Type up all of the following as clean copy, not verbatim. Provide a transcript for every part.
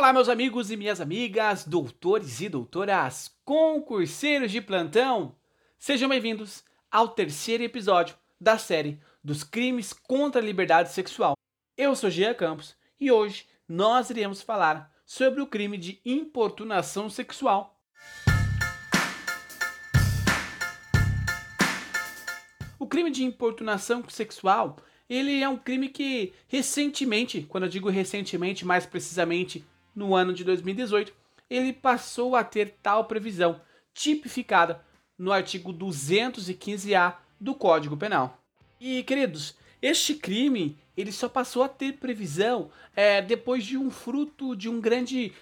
Olá, meus amigos e minhas amigas, doutores e doutoras, concurseiros de plantão! Sejam bem-vindos ao terceiro episódio da série dos crimes contra a liberdade sexual. Eu sou Jean Campos e hoje nós iremos falar sobre o crime de importunação sexual. O crime de importunação sexual, ele é um crime que recentemente, quando eu digo recentemente, mais precisamente no ano de 2018, ele passou a ter tal previsão tipificada no artigo 215-A do Código Penal. E, queridos, este crime ele só passou a ter previsão depois de um fruto de um grande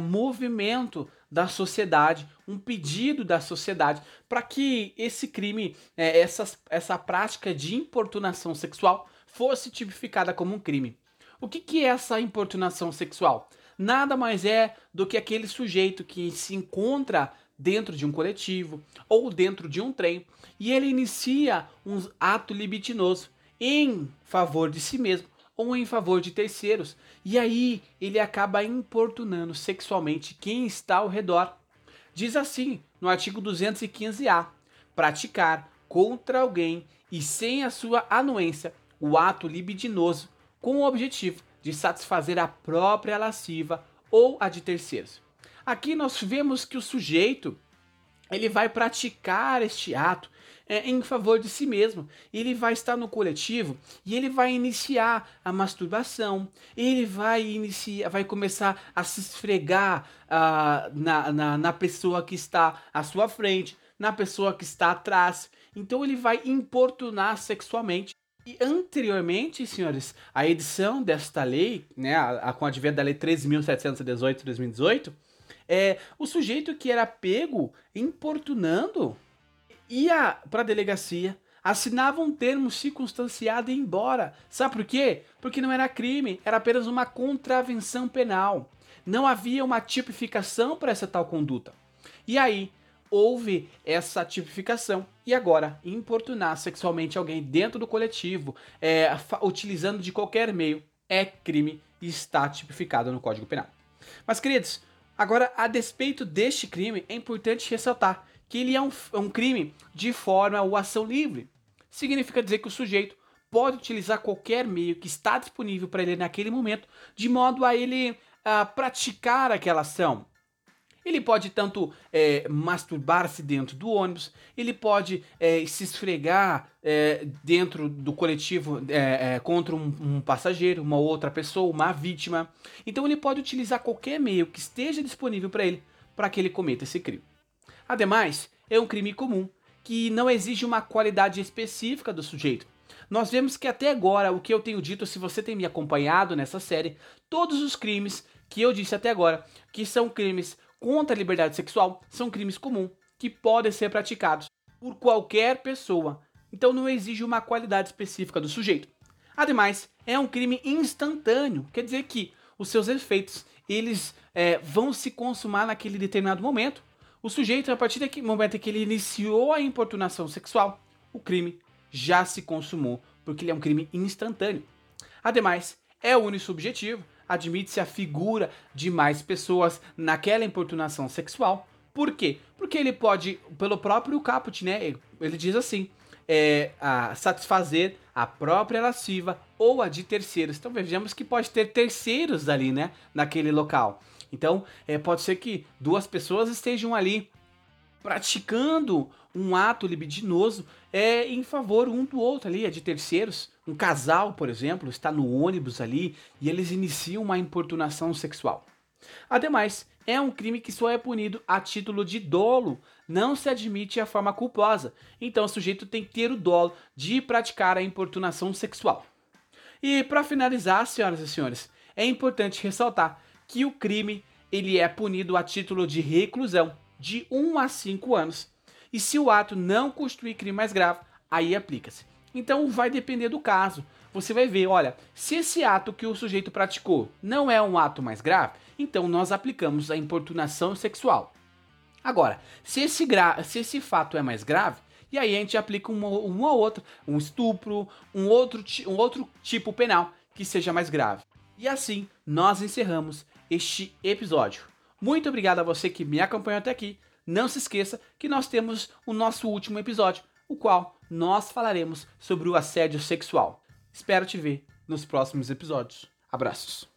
movimento da sociedade, um pedido da sociedade para que esse crime, essa prática de importunação sexual fosse tipificada como um crime. O que é essa importunação sexual? Nada mais é do que aquele sujeito que se encontra dentro de um coletivo ou dentro de um trem e ele inicia um ato libidinoso em favor de si mesmo ou em favor de terceiros, e aí ele acaba importunando sexualmente quem está ao redor. Diz assim no artigo 215-A: praticar contra alguém e sem a sua anuência o ato libidinoso com o objetivo de satisfazer a própria lasciva ou a de terceiros. Aqui nós vemos que o sujeito ele vai praticar este ato em favor de si mesmo. Ele vai estar no coletivo e ele vai iniciar a masturbação. Ele vai começar a se esfregar na pessoa que está à sua frente, na pessoa que está atrás. Então ele vai importunar sexualmente. E anteriormente, senhores, a edição desta lei, né, com o advento da Lei 13.718 de 2018, o sujeito que era pego importunando ia para a delegacia, assinava um termo circunstanciado e ia embora. Sabe por quê? Porque não era crime, era apenas uma contravenção penal. Não havia uma tipificação para essa tal conduta. E aí houve essa tipificação. E agora, importunar sexualmente alguém dentro do coletivo, utilizando de qualquer meio, é crime e está tipificado no Código Penal. Mas, queridos, agora, a despeito deste crime, é importante ressaltar que ele é um crime de forma ou ação livre. Significa dizer que o sujeito pode utilizar qualquer meio que está disponível para ele naquele momento, de modo a ele praticar aquela ação. Ele pode tanto masturbar-se dentro do ônibus, ele pode se esfregar dentro do coletivo contra um passageiro, uma outra pessoa, uma vítima. Então ele pode utilizar qualquer meio que esteja disponível para ele, para que ele cometa esse crime. Ademais, é um crime comum, que não exige uma qualidade específica do sujeito. Nós vemos que até agora, o que eu tenho dito, se você tem me acompanhado nessa série, todos os crimes que eu disse até agora, que são crimes contra a liberdade sexual, são crimes comuns que podem ser praticados por qualquer pessoa. Então não exige uma qualidade específica do sujeito. Ademais, é um crime instantâneo, quer dizer que os seus efeitos eles vão se consumar naquele determinado momento. O sujeito, a partir daquele momento em que ele iniciou a importunação sexual, o crime já se consumou, porque ele é um crime instantâneo. Ademais, é unissubjetivo. Admite-se a figura de mais pessoas naquela importunação sexual. Por quê? Porque ele pode, pelo próprio caput, né? Ele diz assim, satisfazer a própria lasciva ou a de terceiros. Então vejamos que pode ter terceiros ali, né? Naquele local. Então pode ser que duas pessoas estejam ali praticando um ato libidinoso em favor um do outro ali, de terceiros. Um casal, por exemplo, está no ônibus ali e eles iniciam uma importunação sexual. Ademais, é um crime que só é punido a título de dolo, não se admite a forma culposa. Então o sujeito tem que ter o dolo de praticar a importunação sexual. E para finalizar, senhoras e senhores, é importante ressaltar que o crime ele é punido a título de reclusão de 1 a 5 anos. E se o ato não constituir crime mais grave, aí aplica-se. Então vai depender do caso. Você vai ver, olha, se esse ato que o sujeito praticou não é um ato mais grave, então nós aplicamos a importunação sexual. Agora, se esse fato é mais grave, e aí a gente aplica um ou outro, um estupro, um outro tipo penal que seja mais grave. E assim nós encerramos este episódio. Muito obrigado a você que me acompanhou até aqui. Não se esqueça que nós temos o nosso último episódio, o qual nós falaremos sobre o assédio sexual. Espero te ver nos próximos episódios. Abraços!